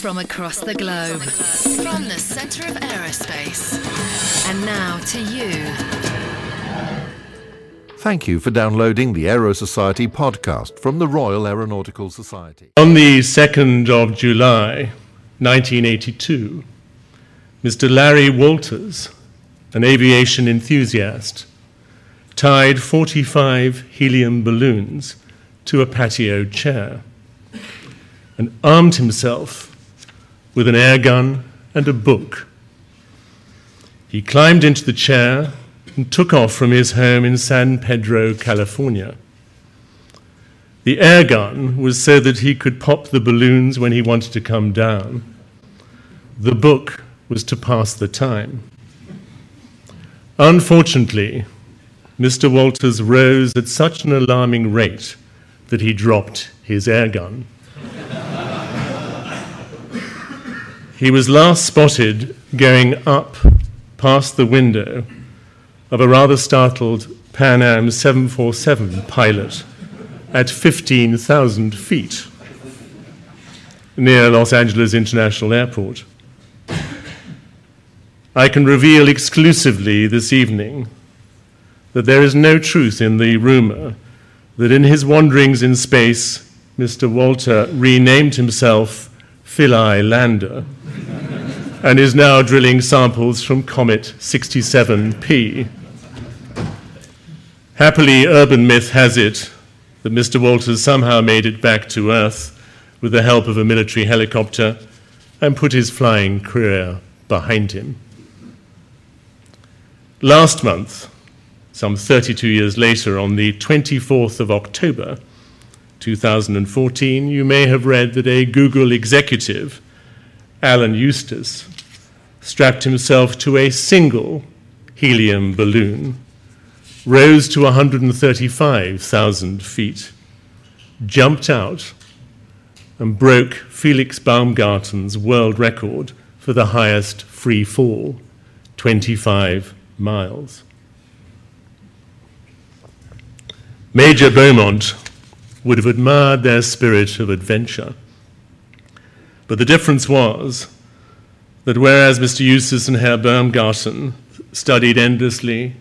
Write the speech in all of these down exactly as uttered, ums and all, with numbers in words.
from across the globe, from the centre of aerospace. And now to you. Thank you for downloading the Aero Society podcast from the Royal Aeronautical Society. On the second of July nineteen eighty-two, Mister Larry Walters, an aviation enthusiast, tied forty-five helium balloons to a patio chair and armed himself with an air gun and a book. He climbed into the chair and took off from his home in San Pedro, California. The air gun was so that he could pop the balloons when he wanted to come down. The book was to pass the time. Unfortunately, Mister Walters rose at such an alarming rate that he dropped his air gun. He was last spotted going up past the window of a rather startled Pan Am seven forty-seven pilot at fifteen thousand feet near Los Angeles International Airport. I can reveal exclusively this evening that there is no truth in the rumor that in his wanderings in space, Mister Walter renamed himself Phil I. Lander and is now drilling samples from Comet sixty-seven P. Happily, urban myth has it that Mister Walters somehow made it back to Earth with the help of a military helicopter and put his flying career behind him. Last month, some thirty-two years later, on the twenty-fourth of October two thousand fourteen, you may have read that a Google executive, Alan Eustace, strapped himself to a single helium balloon, rose to one hundred thirty-five thousand feet, jumped out, and broke Felix Baumgarten's world record for the highest free fall, twenty-five miles. Major Beaumont would have admired their spirit of adventure. But the difference was that whereas Mister Eustace and Herr Baumgarten studied endlessly,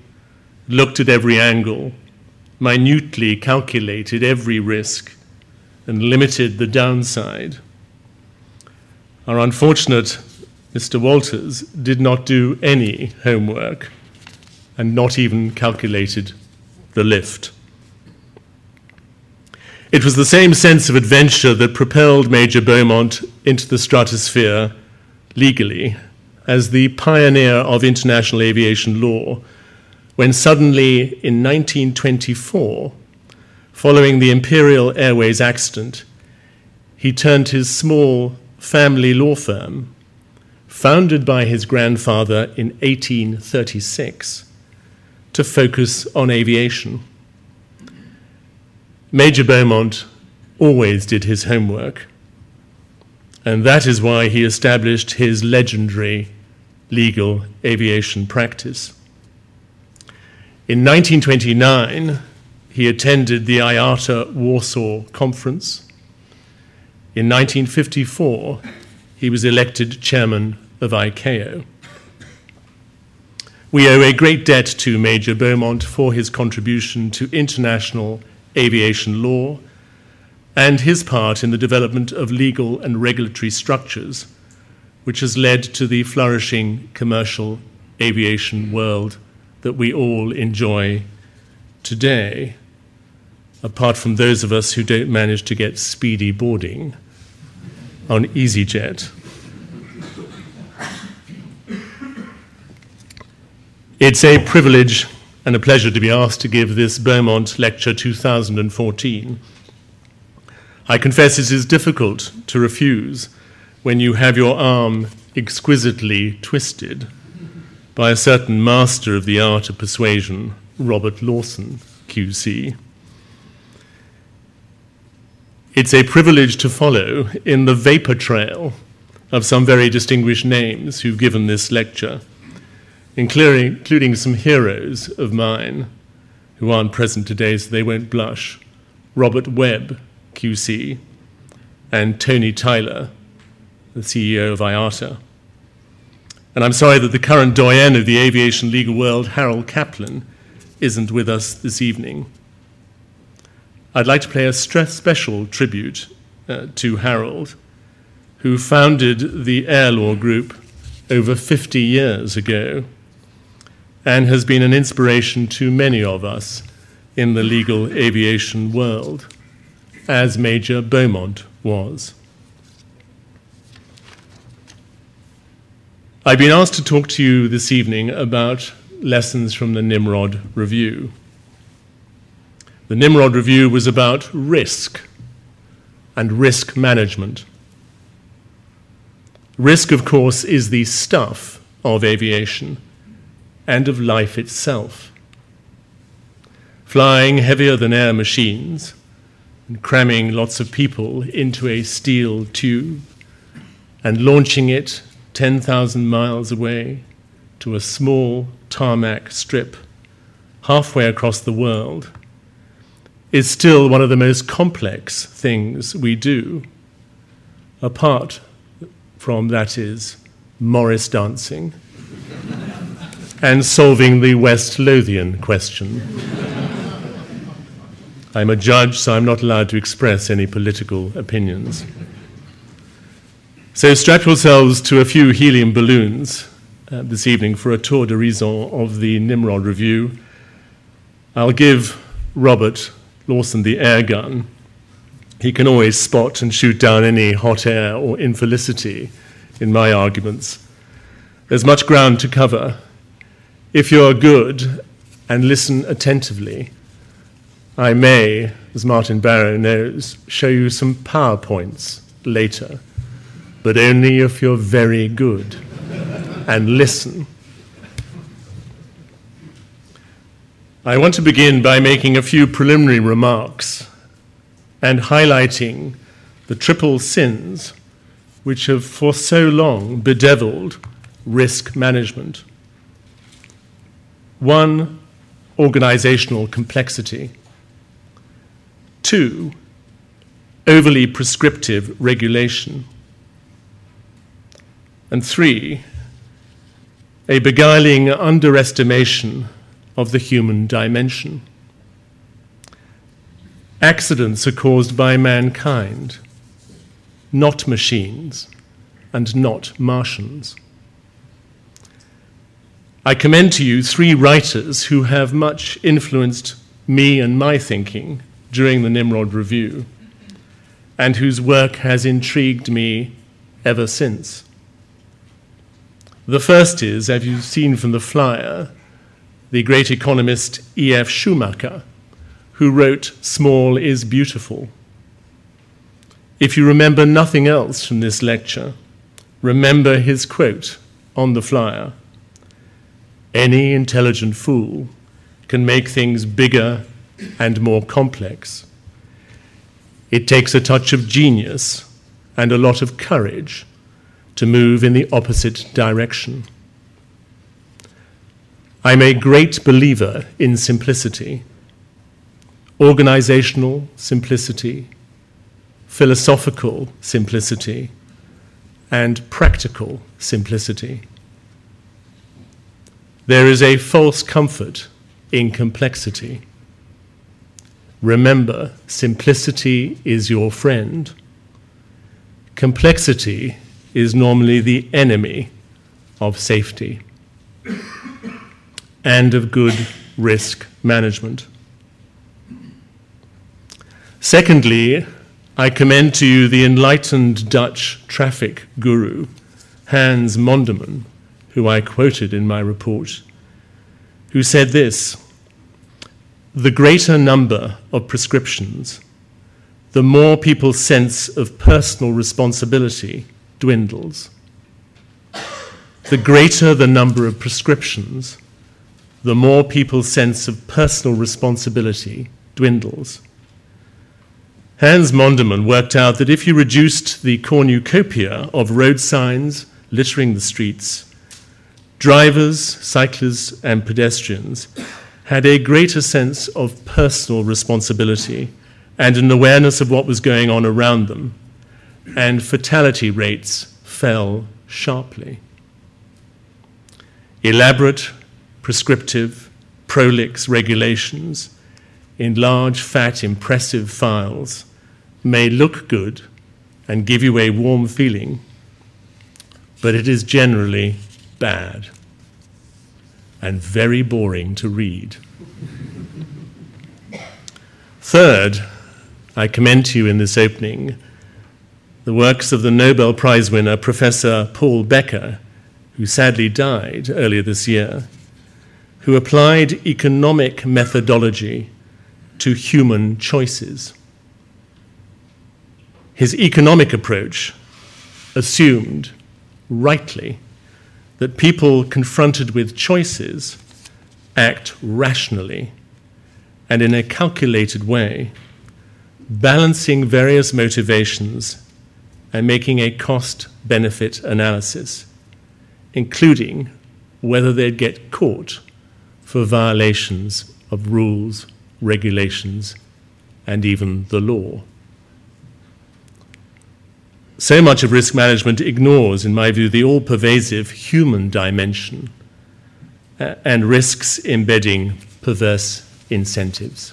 looked at every angle, minutely calculated every risk, and limited the downside, our unfortunate Mister Walters did not do any homework and not even calculated the lift. It was the same sense of adventure that propelled Major Beaumont into the stratosphere legally as the pioneer of international aviation law, when suddenly in nineteen twenty-four, following the Imperial Airways accident, he turned his small family law firm, founded by his grandfather in eighteen thirty-six, to focus on aviation. Major Beaumont always did his homework, and that is why he established his legendary legal aviation practice. In nineteen twenty-nine, he attended the I A T A Warsaw Conference. In nineteen fifty-four, he was elected chairman of I C A O. We owe a great debt to Major Beaumont for his contribution to international aviation law, and his part in the development of legal and regulatory structures, which has led to the flourishing commercial aviation world that we all enjoy today, apart from those of us who don't manage to get speedy boarding on EasyJet. It's a privilege and a pleasure to be asked to give this Beaumont Lecture two thousand fourteen. I confess it is difficult to refuse when you have your arm exquisitely twisted by a certain master of the art of persuasion, Robert Lawson, Q C. It's a privilege to follow in the vapor trail of some very distinguished names who've given this lecture, including some heroes of mine who aren't present today, so they won't blush. Robert Webb, Q C, and Tony Tyler, the C E O of I A T A. And I'm sorry that the current doyen of the aviation legal world, Harold Kaplan, isn't with us this evening. I'd like to pay a special tribute uh, to Harold, who founded the Air Law Group over fifty years ago and has been an inspiration to many of us in the legal aviation world, as Major Beaumont was. I've been asked to talk to you this evening about lessons from the Nimrod Review. The Nimrod Review was about risk and risk management. Risk, of course, is the stuff of aviation and of life itself. Flying heavier than air machines and cramming lots of people into a steel tube and launching it ten thousand miles away to a small tarmac strip halfway across the world is still one of the most complex things we do, apart from, that is, Morris dancing and solving the West Lothian question. I'm a judge, so I'm not allowed to express any political opinions. So strap yourselves to a few helium balloons uh, this evening for a tour de raison of the Nimrod Review. I'll give Robert Lawson the air gun. He can always spot and shoot down any hot air or infelicity in my arguments. There's much ground to cover. If you're good and listen attentively, I may, as Martin Barrow knows, show you some PowerPoints later, but only if you're very good and listen. I want to begin by making a few preliminary remarks and highlighting the triple sins which have for so long bedeviled risk management. One, organizational complexity. Two, overly prescriptive regulation. And three, a beguiling underestimation of the human dimension. Accidents are caused by mankind, not machines, and not Martians. I commend to you three writers who have much influenced me and my thinking during the Nimrod Review, and whose work has intrigued me ever since. The first is, as you've seen from the flyer, the great economist E F Schumacher, who wrote Small is Beautiful. If you remember nothing else from this lecture, remember his quote on the flyer: "Any intelligent fool can make things bigger and more complex. It takes a touch of genius and a lot of courage to move in the opposite direction." I'm a great believer in simplicity. Organizational simplicity, philosophical simplicity, and practical simplicity. There is a false comfort in complexity. Remember, simplicity is your friend. Complexity is normally the enemy of safety and of good risk management. Secondly, I commend to you the enlightened Dutch traffic guru, Hans Monderman, who I quoted in my report, who said this: "The greater number of prescriptions, the more people's sense of personal responsibility dwindles. The greater the number of prescriptions, the more people's sense of personal responsibility dwindles." Hans Monderman worked out that if you reduced the cornucopia of road signs littering the streets, drivers, cyclists, and pedestrians had a greater sense of personal responsibility and an awareness of what was going on around them, and fatality rates fell sharply. Elaborate, prescriptive, prolix regulations in large, fat, impressive files may look good and give you a warm feeling, but it is generally bad and very boring to read. Third, I commend to you in this opening the works of the Nobel Prize winner, Professor Paul Becker, who sadly died earlier this year, who applied economic methodology to human choices. His economic approach assumed, rightly, that people confronted with choices act rationally and in a calculated way, balancing various motivations and making a cost-benefit analysis, including whether they'd get caught for violations of rules, regulations, and even the law. So much of risk management ignores, in my view, the all-pervasive human dimension uh, and risks embedding perverse incentives.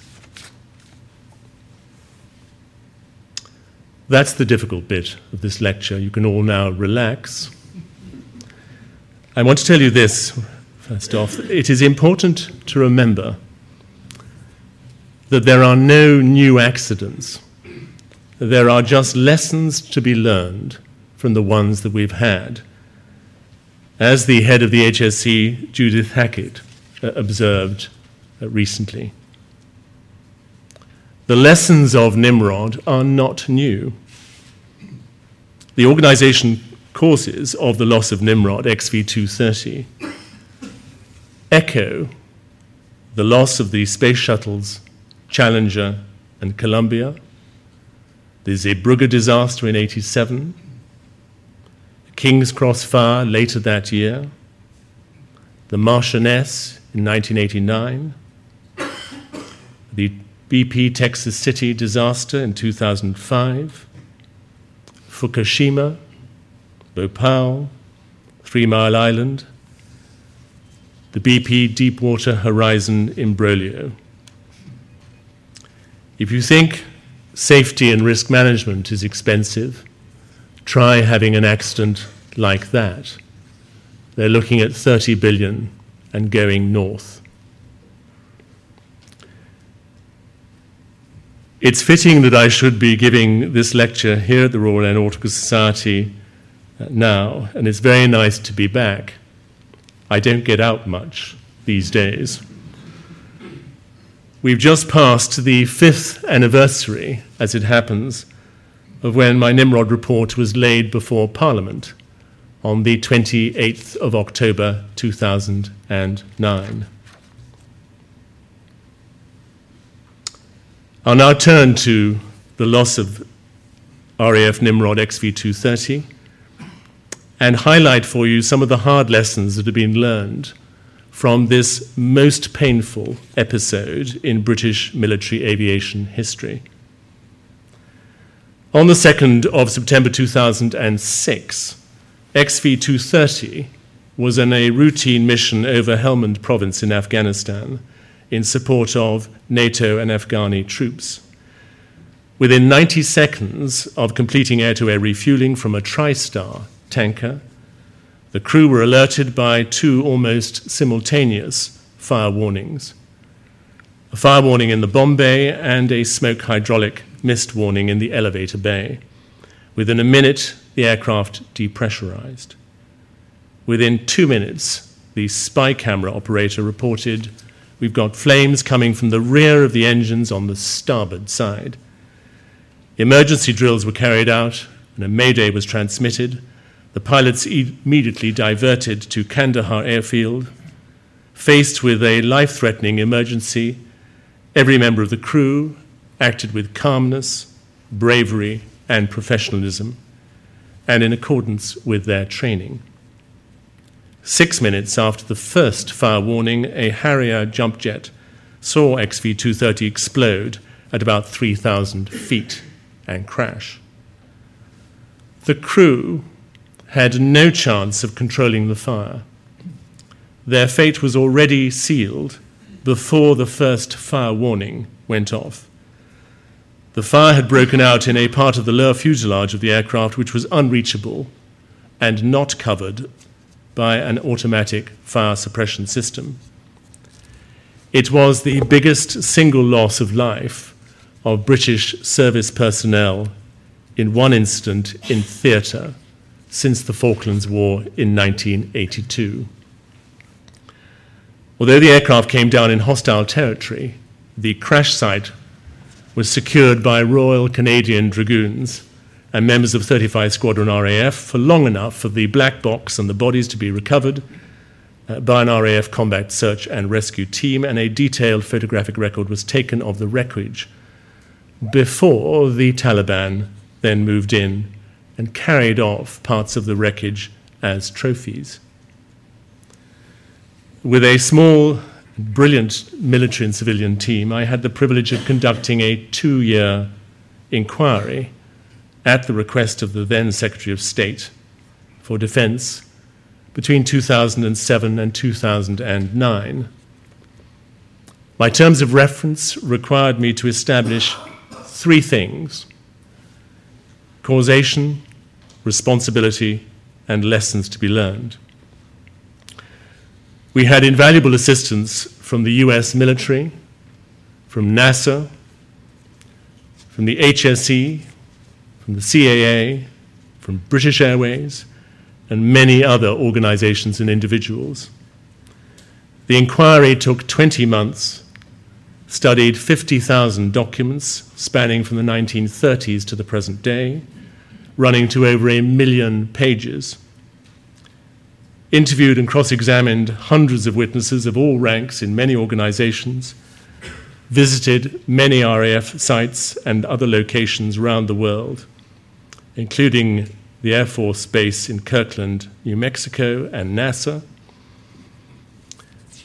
That's the difficult bit of this lecture. You can all now relax. I want to tell you this, first off. It is important to remember that there are no new accidents. There are just lessons to be learned from the ones that we've had. As the head of the H S C, Judith Hackett, uh, observed uh, recently, the lessons of Nimrod are not new. The organization causes of the loss of Nimrod X V two thirty echo the loss of the space shuttles Challenger and Columbia, the Zeebrugge disaster in eighty-seven, King's Cross fire later that year, the Marchioness in nineteen eighty-nine, the B P Texas City disaster in two thousand five, Fukushima, Bhopal, Three Mile Island, the B P Deepwater Horizon imbroglio. If you think safety and risk management is expensive, try having an accident like that. They're looking at thirty billion and going north. It's fitting that I should be giving this lecture here at the Royal Aeronautical Society now, and it's very nice to be back. I don't get out much these days. We've just passed the fifth anniversary, as it happens, of when my Nimrod report was laid before Parliament on the twenty-eighth of October two thousand nine. I'll now turn to the loss of R A F Nimrod X V two thirty and highlight for you some of the hard lessons that have been learned from this most painful episode in British military aviation history. On the second of September two thousand six, X V two thirty was on a routine mission over Helmand province in Afghanistan in support of NATO and Afghani troops. Within ninety seconds of completing air-to-air refueling from a TriStar tanker, the crew were alerted by two almost simultaneous fire warnings, a fire warning in the bomb bay and a smoke hydraulic mist warning in the elevator bay. Within a minute, the aircraft depressurized. Within two minutes, the spy camera operator reported, "We've got flames coming from the rear of the engines on the starboard side." Emergency drills were carried out and a mayday was transmitted. The pilots immediately diverted to Kandahar airfield. Faced with a life-threatening emergency, every member of the crew acted with calmness, bravery, and professionalism, and in accordance with their training. Six minutes after the first fire warning, a Harrier jump jet saw X V two thirty explode at about three thousand feet and crash. The crew had no chance of controlling the fire. Their fate was already sealed before the first fire warning went off. The fire had broken out in a part of the lower fuselage of the aircraft which was unreachable and not covered by an automatic fire suppression system. It was the biggest single loss of life of British service personnel in one incident in theatre since the Falklands War in nineteen eighty-two. Although the aircraft came down in hostile territory, the crash site was secured by Royal Canadian Dragoons and members of thirty-five Squadron R A F for long enough for the black box and the bodies to be recovered uh, by an R A F combat search and rescue team, and a detailed photographic record was taken of the wreckage before the Taliban then moved in and carried off parts of the wreckage as trophies. With a small, brilliant military and civilian team, I had the privilege of conducting a two-year inquiry at the request of the then Secretary of State for Defense between two thousand seven and two thousand nine. My terms of reference required me to establish three things: causation, responsibility, and lessons to be learned. We had invaluable assistance from the U S military, from NASA, from the H S C, from the C A A, from British Airways, and many other organizations and individuals. The inquiry took twenty months, studied fifty thousand documents spanning from the nineteen thirties to the present day, running to over a million pages. Interviewed and cross-examined hundreds of witnesses of all ranks in many organizations, visited many R A F sites and other locations around the world, including the Air Force Base in Kirtland, New Mexico, and NASA.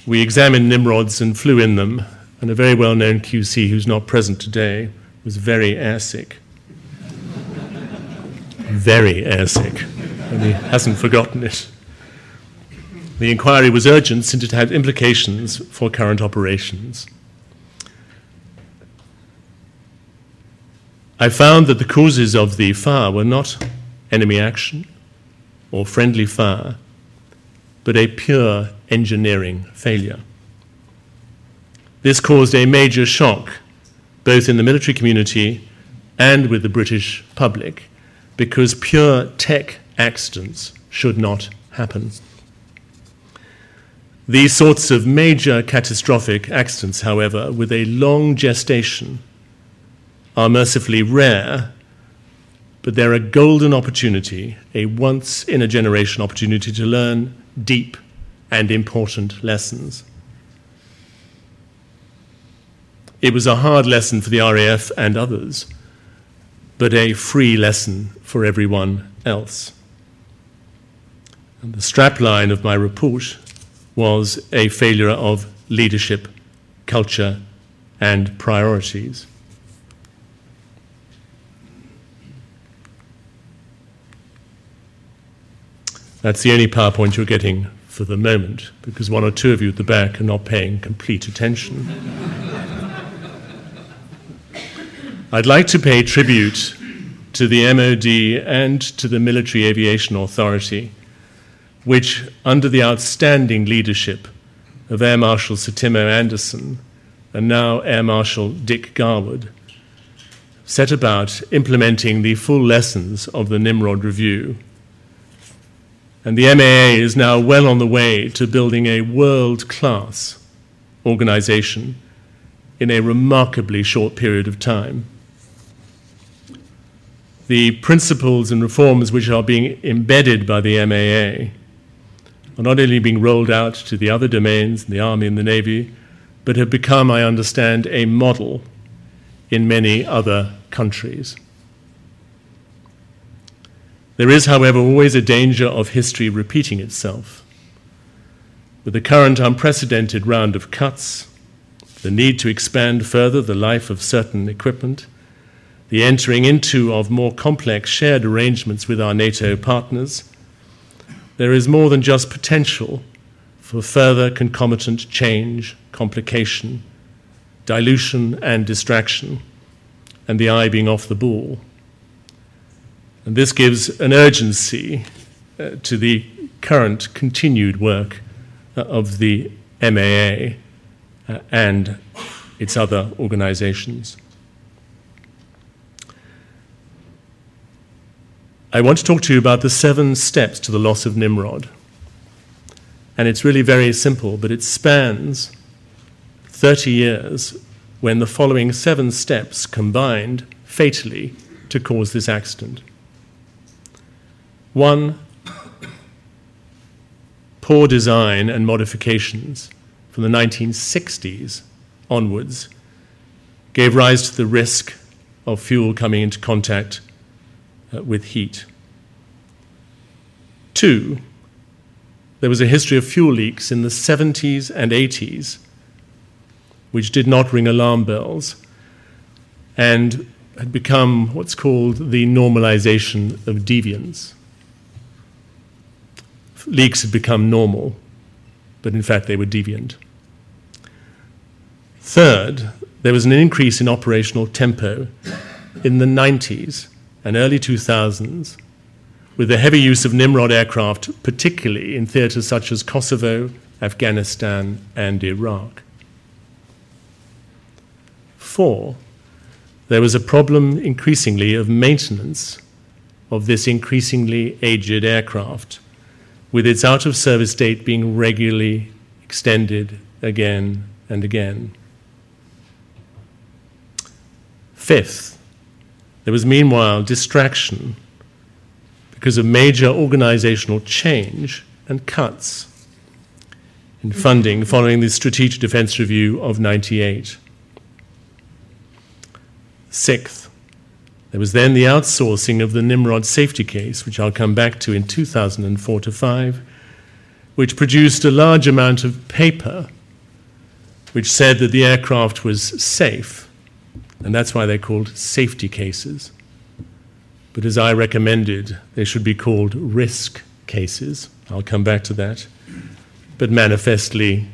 We examined Nimrods and flew in them, and a very well-known Q C who's not present today was very airsick. Very airsick, and he hasn't forgotten it. The inquiry was urgent since it had implications for current operations. I found that the causes of the fire were not enemy action or friendly fire, but a pure engineering failure. This caused a major shock, both in the military community and with the British public, because pure tech accidents should not happen. These sorts of major catastrophic accidents, however, with a long gestation, are mercifully rare, but they're a golden opportunity, a once-in-a-generation opportunity to learn deep and important lessons. It was a hard lesson for the R A F and others, but a free lesson for everyone else. And the strapline of my report was a failure of leadership, culture, and priorities. That's the only PowerPoint you're getting for the moment, because one or two of you at the back are not paying complete attention. I'd like to pay tribute to the M O D and to the Military Aviation Authority, which, under the outstanding leadership of Air Marshal Sir Timo Anderson and now Air Marshal Dick Garwood, set about implementing the full lessons of the Nimrod Review. And the M A A is now well on the way to building a world-class organization in a remarkably short period of time. The principles and reforms which are being embedded by the M A A are not only being rolled out to the other domains, the Army and the Navy, but have become, I understand, a model in many other countries. There is, however, always a danger of history repeating itself. With the current unprecedented round of cuts, the need to expand further the life of certain equipment, the entering into of more complex shared arrangements with our NATO partners, there is more than just potential for further concomitant change, complication, dilution and distraction, and the eye being off the ball. And this gives an urgency uh, to the current continued work uh, of the M A A uh, and its other organizations. I want to talk to you about the seven steps to the loss of Nimrod. And it's really very simple, but it spans thirty years when the following seven steps combined fatally to cause this accident. One, poor design and modifications from the nineteen sixties onwards gave rise to the risk of fuel coming into contact uh, with heat. Two, there was a history of fuel leaks in the seventies and eighties which did not ring alarm bells and had become what's called the normalization of deviance. Leaks had become normal, but in fact they were deviant. Third, there was an increase in operational tempo in the nineties and early two thousands, with the heavy use of Nimrod aircraft, particularly in theaters such as Kosovo, Afghanistan, and Iraq. Four, there was a problem increasingly of maintenance of this increasingly aged aircraft, with its out-of-service date being regularly extended again and again. Fifth, there was meanwhile distraction because of major organizational change and cuts in funding following the Strategic Defense Review of ninety-eight. Sixth, there was then the outsourcing of the Nimrod safety case, which I'll come back to in two thousand four to five, which produced a large amount of paper which said that the aircraft was safe, and that's why they're called safety cases. But as I recommended, they should be called risk cases. I'll come back to that. But manifestly,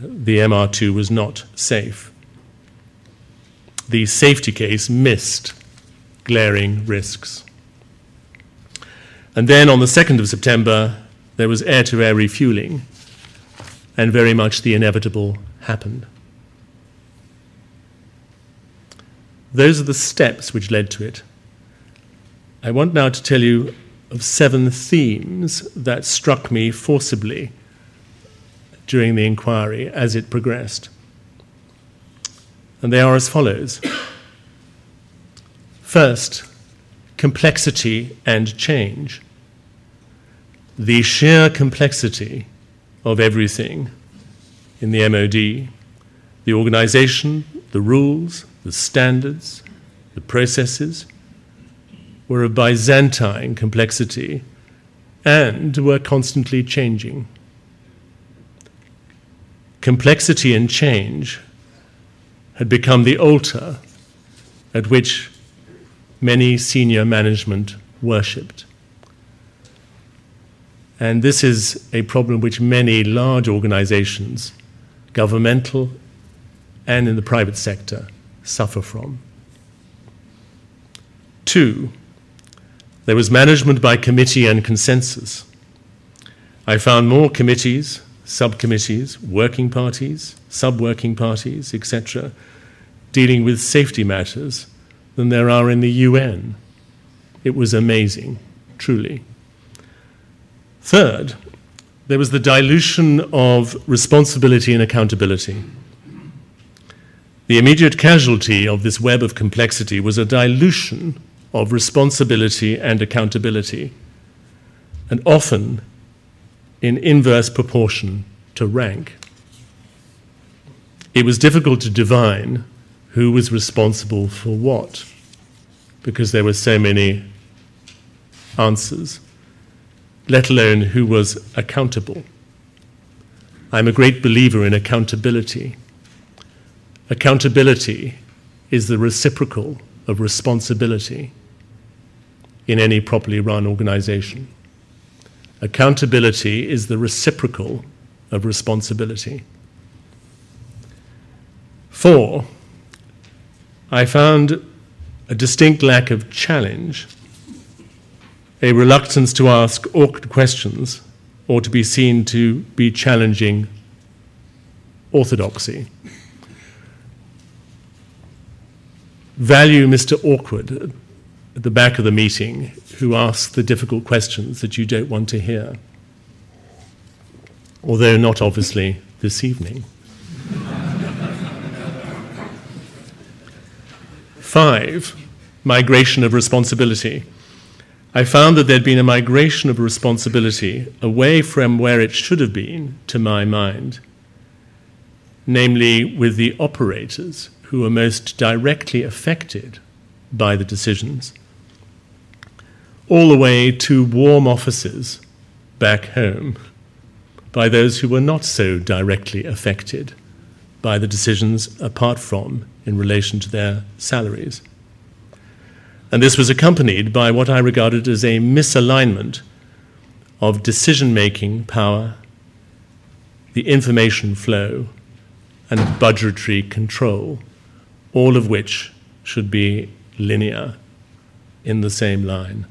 the M R two was not safe. The safety case missed glaring risks. And then on the second of September, there was air-to-air refueling, and very much the inevitable happened. Those are the steps which led to it. I want now to tell you of seven themes that struck me forcibly during the inquiry as it progressed. And they are as follows. First, complexity and change. The sheer complexity of everything in the M O D, the organization, the rules, the standards, the processes, were of Byzantine complexity and were constantly changing. Complexity and change had become the altar at which many senior management worshipped. And this is a problem which many large organizations, governmental and in the private sector, suffer from. Two, there was management by committee and consensus. I found more committees, subcommittees, working parties, sub-working parties, et cetera, dealing with safety matters than there are in the U N. It was amazing, truly. Third, there was the dilution of responsibility and accountability. The immediate casualty of this web of complexity was a dilution of responsibility and accountability, and often in inverse proportion to rank. It was difficult to divine who was responsible for what, because there were so many answers, let alone who was accountable. I'm a great believer in accountability. Accountability is the reciprocal of responsibility in any properly run organization. Accountability is the reciprocal of responsibility. Four, I found a distinct lack of challenge, a reluctance to ask awkward questions or to be seen to be challenging orthodoxy. Value Mister Awkward at the back of the meeting who asks the difficult questions that you don't want to hear, although not obviously this evening. Five, migration of responsibility. I found that there'd been a migration of responsibility away from where it should have been, to my mind, namely with the operators who are most directly affected by the decisions, all the way to warm offices back home by those who were not so directly affected by the decisions apart from in relation to their salaries. And this was accompanied by what I regarded as a misalignment of decision-making power, the information flow, and budgetary control, all of which should be linear in the same line.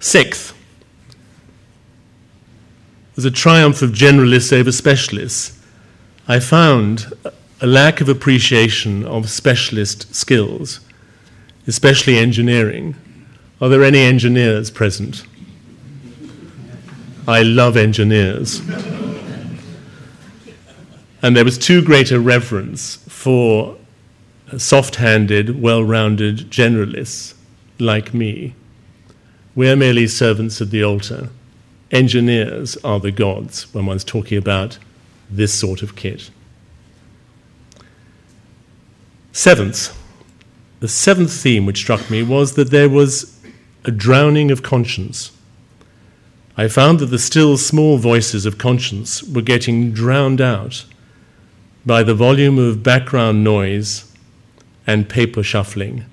Sixth, as a triumph of generalists over specialists, I found a lack of appreciation of specialist skills, especially engineering. Are there any engineers present? I love engineers. And there was too great a reverence for soft-handed, well-rounded generalists like me. We're merely servants of the altar. Engineers are the gods when one's talking about this sort of kit. Seventh. The seventh theme which struck me was that there was a drowning of conscience. I found that the still small voices of conscience were getting drowned out by the volume of background noise and paper shuffling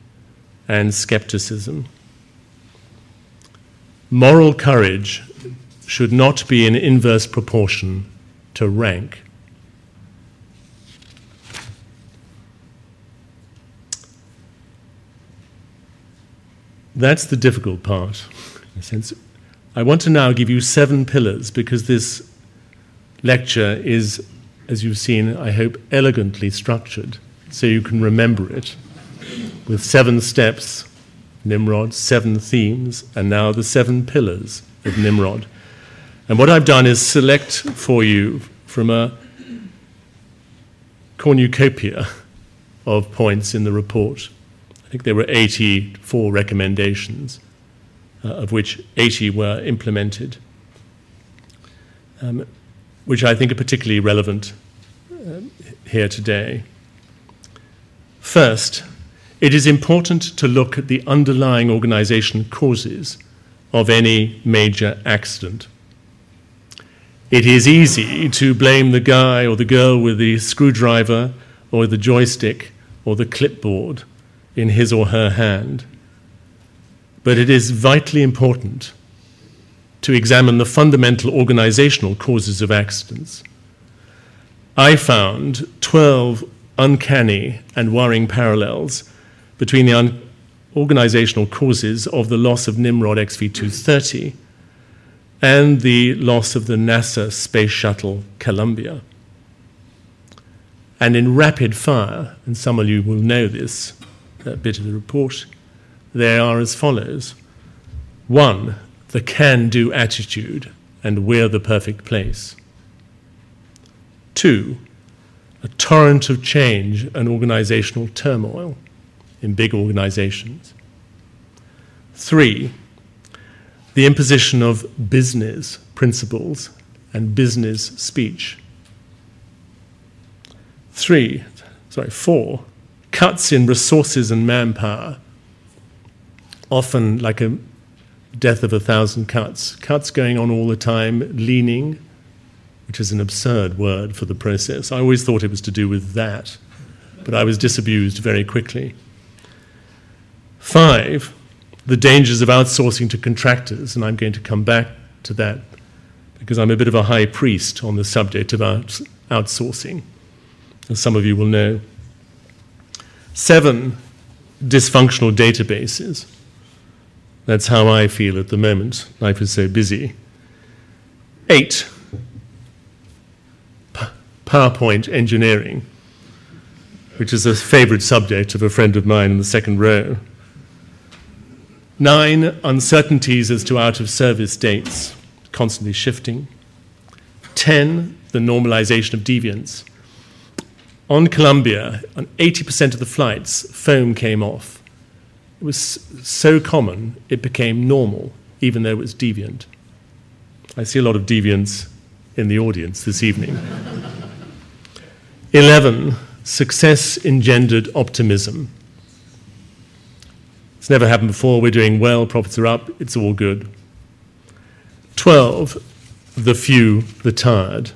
and skepticism. Moral courage should not be in inverse proportion to rank. That's the difficult part, in a sense. I want to now give you seven pillars, because this lecture is, as you've seen, I hope, elegantly structured, so you can remember it, with seven steps, Nimrod, seven themes, and now the seven pillars of Nimrod. And what I've done is select for you from a cornucopia of points in the report. I think there were eighty-four recommendations, uh, of which eighty were implemented, um, which I think are particularly relevant um, here today. First, it is important to look at the underlying organization causes of any major accident. It is easy to blame the guy or the girl with the screwdriver or the joystick or the clipboard in his or her hand. But it is vitally important to examine the fundamental organizational causes of accidents. I found twelve uncanny and worrying parallels between the un- organizational causes of the loss of Nimrod X V two thirty and the loss of the NASA space shuttle Columbia. And in rapid fire, and some of you will know this, that bit of the report, they are as follows. One, the can-do attitude, and we're the perfect place. Two, a torrent of change and organizational turmoil in big organizations. Three, the imposition of business principles and business speech. Three, sorry, four, cuts in resources and manpower, often like a death of a thousand cuts. Cuts going on all the time, leaning, which is an absurd word for the process. I always thought it was to do with that, but I was disabused very quickly. Five, the dangers of outsourcing to contractors, and I'm going to come back to that because I'm a bit of a high priest on the subject of out outsourcing, as some of you will know. Seven dysfunctional databases. That's how I feel at the moment. Life is so busy. Eight, PowerPoint engineering, which is a favorite subject of a friend of mine in the second row. Nine, uncertainties as to out-of-service dates, constantly shifting. Ten, the normalization of deviance. On Columbia, on eighty percent of the flights, foam came off. It was so common, it became normal, even though it was deviant. I see a lot of deviants in the audience this evening. Eleven, success engendered optimism. It's never happened before. We're doing well, profits are up, it's all good. Twelve, the few, the tired,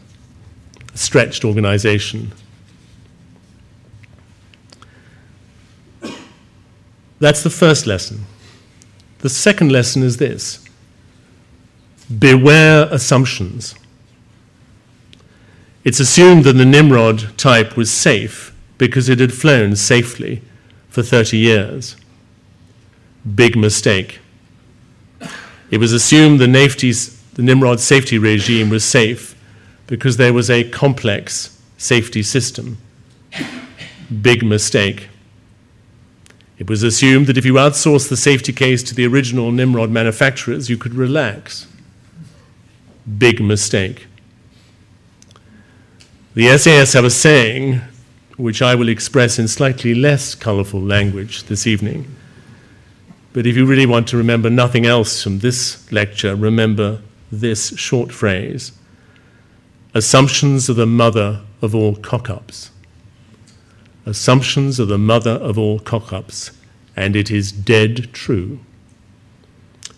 a stretched organization. That's the first lesson. The second lesson is this. Beware assumptions. It's assumed that the Nimrod type was safe because it had flown safely for thirty years. Big mistake. It was assumed the, the Nimrod safety regime was safe because there was a complex safety system. Big mistake. It was assumed that if you outsourced the safety case to the original Nimrod manufacturers, you could relax. Big mistake. The S A S have a saying, which I will express in slightly less colorful language this evening. But if you really want to remember nothing else from this lecture, remember this short phrase. Assumptions are the mother of all cock-ups. Assumptions are the mother of all cock-ups, and it is dead true.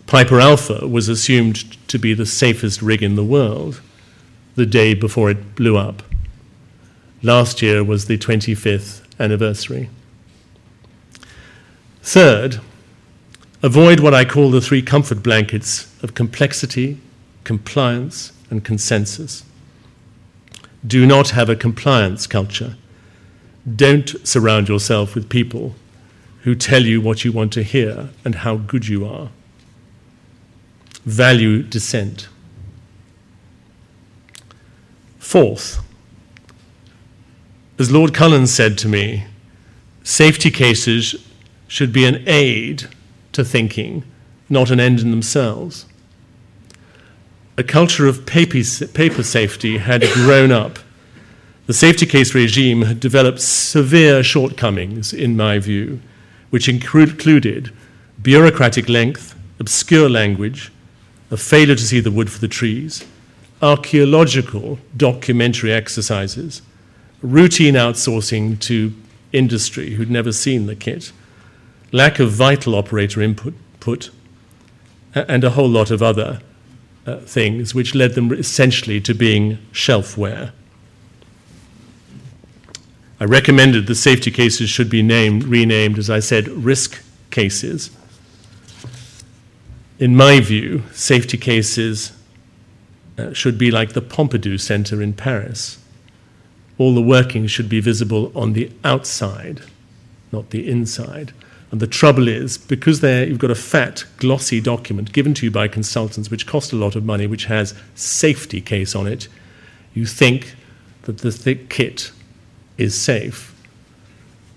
Piper Alpha was assumed to be the safest rig in the world the day before it blew up. Last year was the twenty-fifth anniversary. Third, avoid what I call the three comfort blankets of complexity, compliance, and consensus. Do not have a compliance culture. Don't surround yourself with people who tell you what you want to hear and how good you are. Value dissent. Fourth, as Lord Cullen said to me, safety cases should be an aid to thinking, not an end in themselves. A culture of paper, paper safety had grown up. The safety case regime had developed severe shortcomings, in my view, which included bureaucratic length, obscure language, a failure to see the wood for the trees, archaeological documentary exercises, routine outsourcing to industry who'd never seen the kit, lack of vital operator input, put, and a whole lot of other uh, things, which led them essentially to being shelfware. I recommended the safety cases should be named, renamed, as I said, risk cases. In my view, safety cases uh, should be like the Pompidou Center in Paris. All the workings should be visible on the outside, not the inside. And the trouble is, because there you've got a fat, glossy document given to you by consultants which cost a lot of money, which has safety case on it, you think that the thick kit is safe,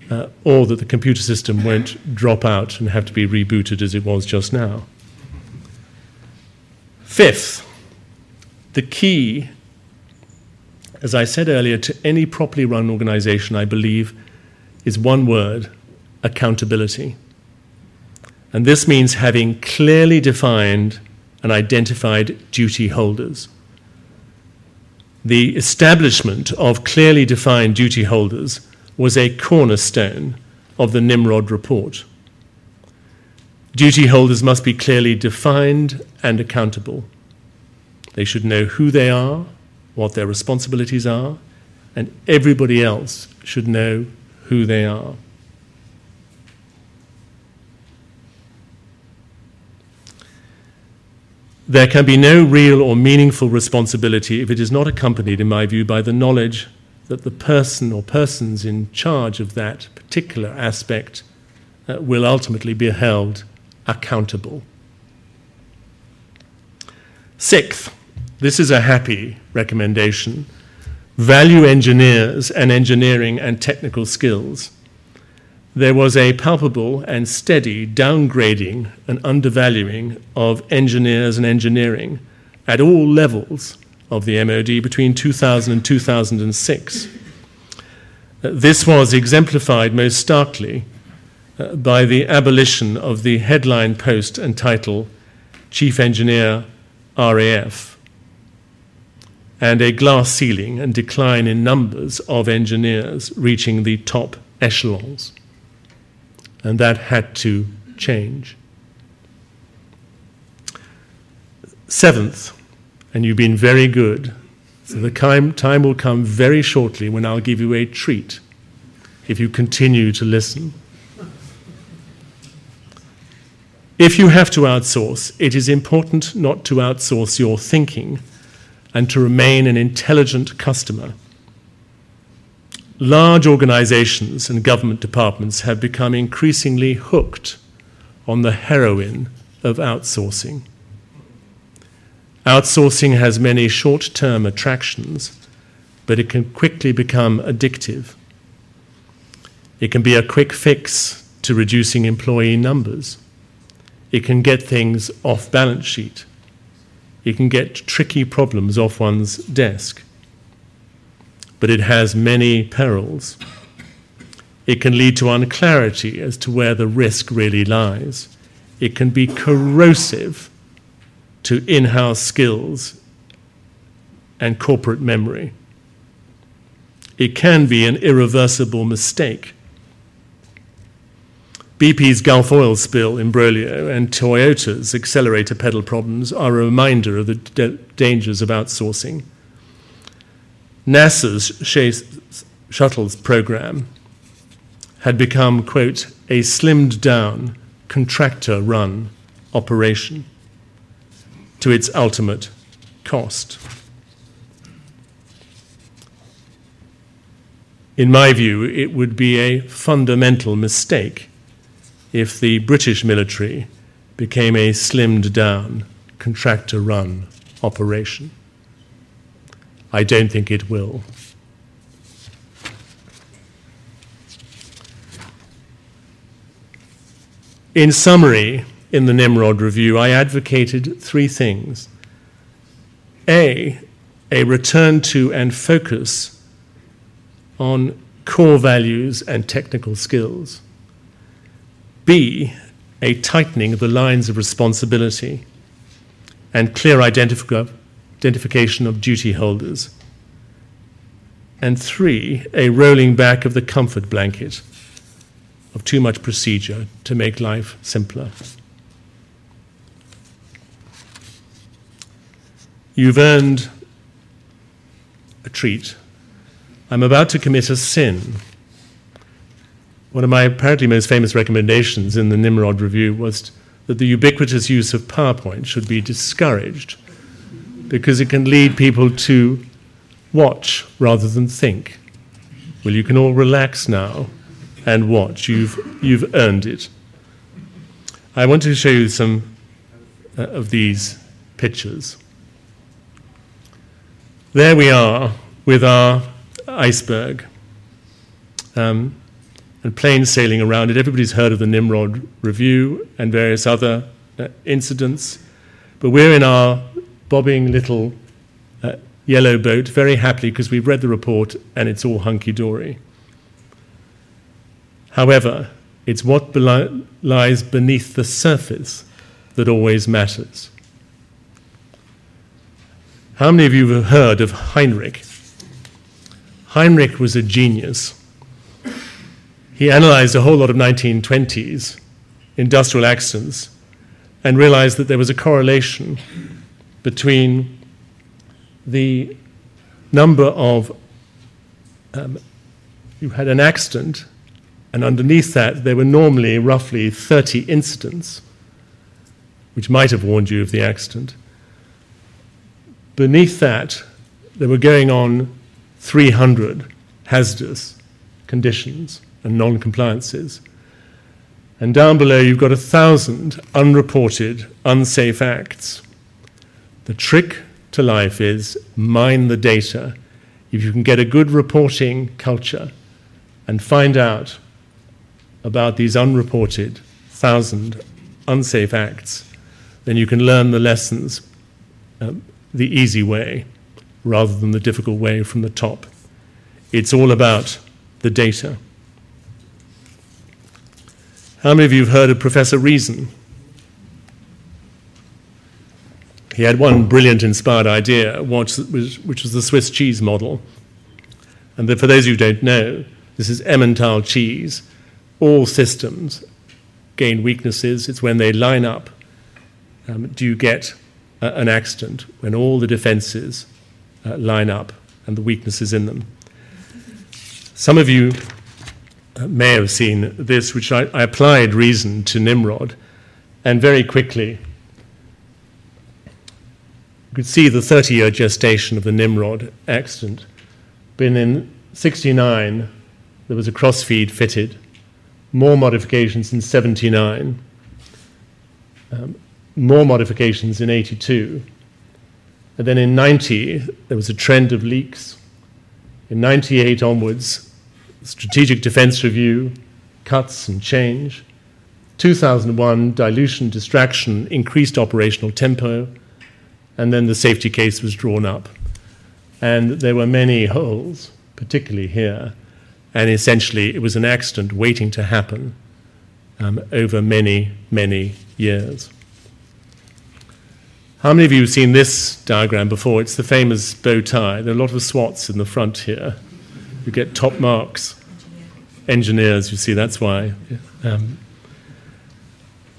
uh, or that the computer system won't drop out and have to be rebooted as it was just now. Fifth, the key, as I said earlier, to any properly run organization, I believe, is one word: accountability. And this means having clearly defined and identified duty holders. The establishment of clearly defined duty holders was a cornerstone of the Nimrod report. Duty holders must be clearly defined and accountable. They should know who they are, what their responsibilities are, and everybody else should know who they are. There can be no real or meaningful responsibility if it is not accompanied, in my view, by the knowledge that the person or persons in charge of that particular aspect uh, will ultimately be held accountable. Sixth, this is a happy recommendation. Value engineers and engineering and technical skills. There was a palpable and steady downgrading and undervaluing of engineers and engineering at all levels of the M O D between two thousand and two thousand six. This was exemplified most starkly by the abolition of the headline post and title Chief Engineer R A F, and a glass ceiling and decline in numbers of engineers reaching the top echelons. And that had to change. Seventh, and you've been very good, so the time will come very shortly when I'll give you a treat if you continue to listen. If you have to outsource, it is important not to outsource your thinking and to remain an intelligent customer. Large organizations and government departments have become increasingly hooked on the heroin of outsourcing. Outsourcing has many short-term attractions, but it can quickly become addictive. It can be a quick fix to reducing employee numbers. It can get things off balance sheet. It can get tricky problems off one's desk, but it has many perils. It can lead to unclarity as to where the risk really lies. It can be corrosive to in-house skills and corporate memory. It can be an irreversible mistake. B P's Gulf oil spill imbroglio and Toyota's accelerator pedal problems are a reminder of the d- dangers of outsourcing. NASA's Space Shuttle's program had become, quote, a slimmed-down, contractor-run operation to its ultimate cost. In my view, it would be a fundamental mistake if the British military became a slimmed-down, contractor-run operation. I don't think it will. In summary, in the Nimrod Review, I advocated three things. A, a return to and focus on core values and technical skills. B, a tightening of the lines of responsibility and clear identif- identification of duty holders. And three, a rolling back of the comfort blanket of too much procedure to make life simpler. You've earned a treat. I'm about to commit a sin. One of my apparently most famous recommendations in the Nimrod Review was that the ubiquitous use of PowerPoint should be discouraged because it can lead people to watch rather than think. Well, you can all relax now and watch. You've, you've earned it. I want to show you some uh, of these pictures. There we are with our iceberg. Um, and planes sailing around it. Everybody's heard of the Nimrod Review and various other uh, incidents, but we're in our bobbing little uh, yellow boat, very happily because we've read the report and it's all hunky-dory. However, it's what beli- lies beneath the surface that always matters. How many of you have heard of Heinrich? Heinrich was a genius. He analyzed a whole lot of nineteen twenties industrial accidents and realized that there was a correlation between the number of, um, you had an accident, and underneath that there were normally roughly thirty incidents, which might have warned you of the accident, Beneath that, there were going on three hundred hazardous conditions and non-compliances. And down below, you've got a thousand unreported, unsafe acts. The trick to life is mine the data. If you can get a good reporting culture and find out about these unreported thousand unsafe acts, then you can learn the lessons uh, the easy way rather than the difficult way from the top. It's all about the data. How many of you have heard of Professor Reason? He had one brilliant inspired idea, which was the Swiss cheese model. And for those who don't know, this is Emmental cheese. All systems gain weaknesses. It's when they line up, um, do you get uh, an accident, when all the defenses uh, line up and the weaknesses in them. Some of you may have seen this, which I, I applied Reason to Nimrod, and very quickly you could see the thirty-year gestation of the Nimrod accident. But in sixty-nine, there was a crossfeed fitted, more modifications in seventy-nine, um, more modifications in eighty-two, and then in ninety, there was a trend of leaks. In ninety-eight onwards, Strategic Defense Review, cuts and change. two thousand one, dilution, distraction, increased operational tempo, and then the safety case was drawn up. And there were many holes, particularly here, and essentially it was an accident waiting to happen um, over many, many years. How many of you have seen this diagram before? It's the famous bow tie. There are a lot of SWATs in the front here. You get top marks. Engineers, you see, that's why. Um,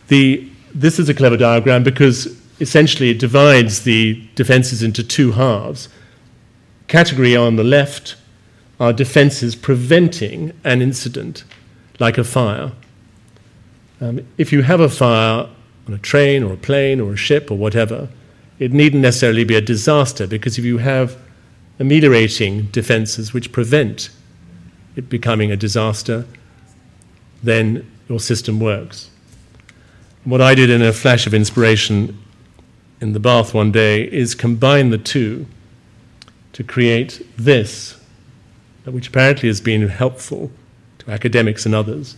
the, this is a clever diagram because essentially it divides the defenses into two halves. Category on the left are defenses preventing an incident, like a fire. Um, if you have a fire on a train or a plane or a ship or whatever, it needn't necessarily be a disaster, because if you have ameliorating defenses which prevent it becoming a disaster, then your system works. What I did in a flash of inspiration in the bath one day is combine the two to create this, which apparently has been helpful to academics and others.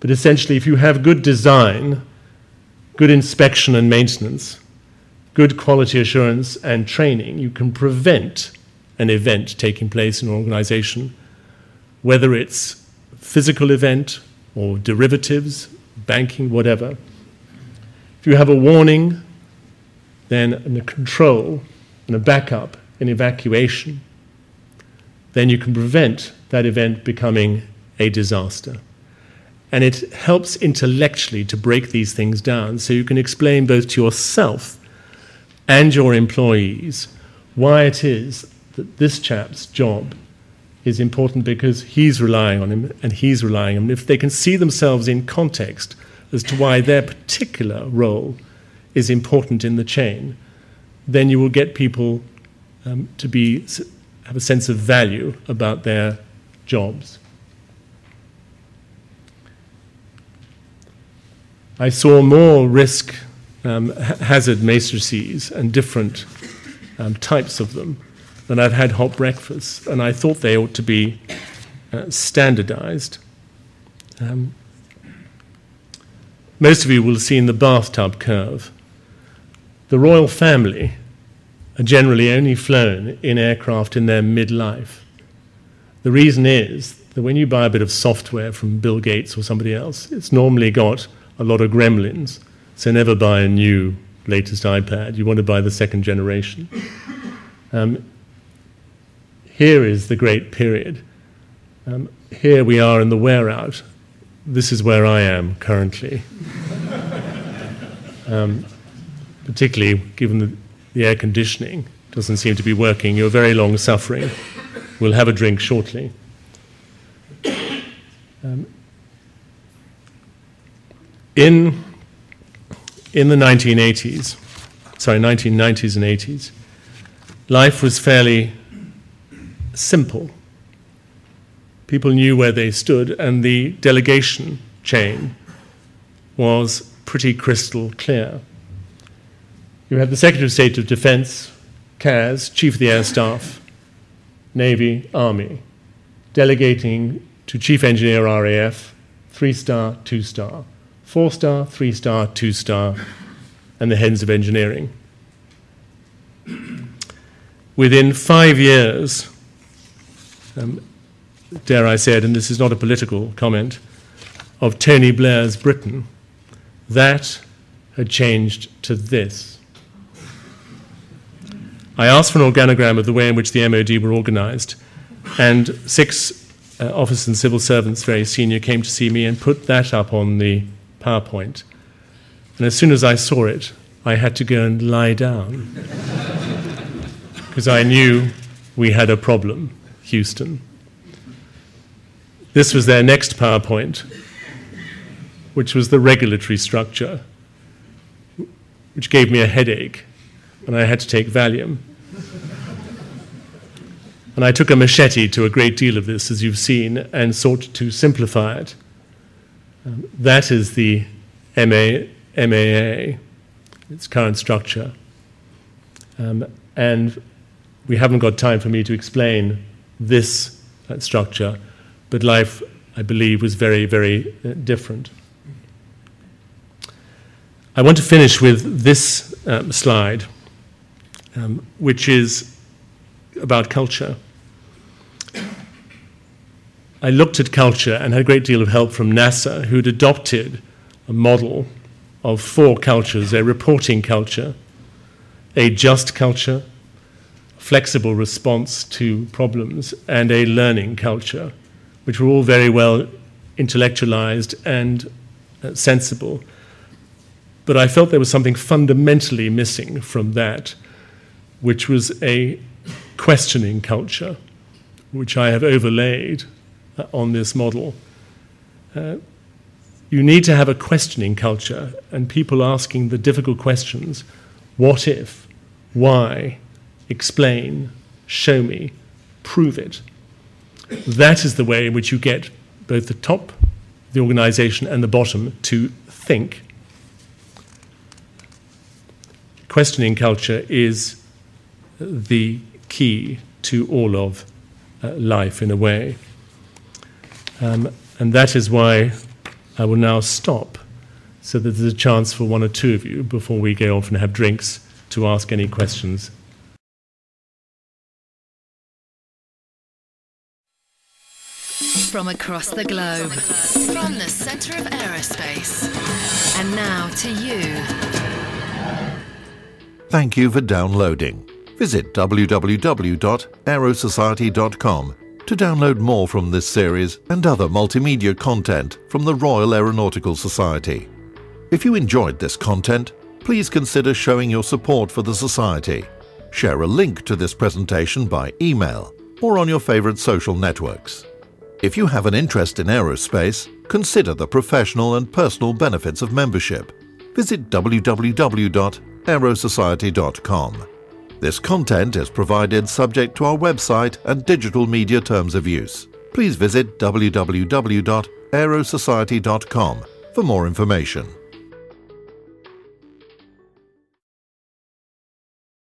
But essentially, if you have good design, good inspection and maintenance, good quality assurance and training, you can prevent an event taking place in an organization, whether it's a physical event or derivatives, banking, whatever. If you have a warning, then a control and a backup and evacuation, then you can prevent that event becoming a disaster. And it helps intellectually to break these things down so you can explain both to yourself and your employees why it is that this chap's job is important, because he's relying on him and he's relying on him. If they can see themselves in context as to why their particular role is important in the chain, then you will get people um, to be, have a sense of value about their jobs. I saw more risk um, hazard matrices and different um, types of them than I've had hot breakfasts, and I thought they ought to be uh, standardized. Um, most of you will have seen the bathtub curve. The royal family are generally only flown in aircraft in their midlife. The reason is that when you buy a bit of software from Bill Gates or somebody else, it's normally got a lot of gremlins, so never buy a new latest iPad. You want to buy the second generation. Um, Here is the great period. Um, here we are in the wear out. This is where I am currently. um, particularly given the, the air conditioning doesn't seem to be working. You're very long suffering. We'll have a drink shortly. Um, in, in the nineteen eighties, sorry, nineteen nineties and eighties, life was fairly simple. People knew where they stood, and the delegation chain was pretty crystal clear. You had the Secretary of State of Defense, C A S, Chief of the Air Staff, Navy, Army, delegating to Chief Engineer R A F, three-star, two-star, four-star, three-star, two-star, and the heads of engineering. Within five years, um, dare I say it, and this is not a political comment, of Tony Blair's Britain, that had changed to this. I asked for an organogram of the way in which the M O D were organized, and six uh, officers and civil servants, very senior, came to see me and put that up on the PowerPoint. And as soon as I saw it, I had to go and lie down, because I knew we had a problem, Houston. This was their next PowerPoint, which was the regulatory structure, which gave me a headache, and I had to take Valium. And I took a machete to a great deal of this, as you've seen, and sought to simplify it. Um, that is the M A A, its current structure. Um, and we haven't got time for me to explain this that structure, but life, I believe, was very, very uh, different. I want to finish with this um, slide, um, which is about culture. I looked at culture and had a great deal of help from NASA, who'd adopted a model of four cultures: a reporting culture, a just culture, flexible response to problems, and a learning culture, which were all very well intellectualized and uh, sensible. But I felt there was something fundamentally missing from that, which was a questioning culture, which I have overlaid uh, on this model. Uh, you need to have a questioning culture and people asking the difficult questions: what if, why, explain, show me, prove it. That is the way in which you get both the top, the organization, and the bottom to think. Questioning culture is the key to all of uh, life, in a way. Um, and that is why I will now stop, so that there's a chance for one or two of you, before we go off and have drinks, to ask any questions. From across the globe, from the center of aerospace, and now to you. Thank you for downloading. Visit w w w dot aero society dot com to download more from this series and other multimedia content from the Royal Aeronautical Society. If you enjoyed this content, please consider showing your support for the Society. Share a link to this presentation by email or on your favourite social networks. If you have an interest in aerospace, consider the professional and personal benefits of membership. Visit w w w dot aero society dot com. This content is provided subject to our website and digital media terms of use. Please visit w w w dot aero society dot com for more information.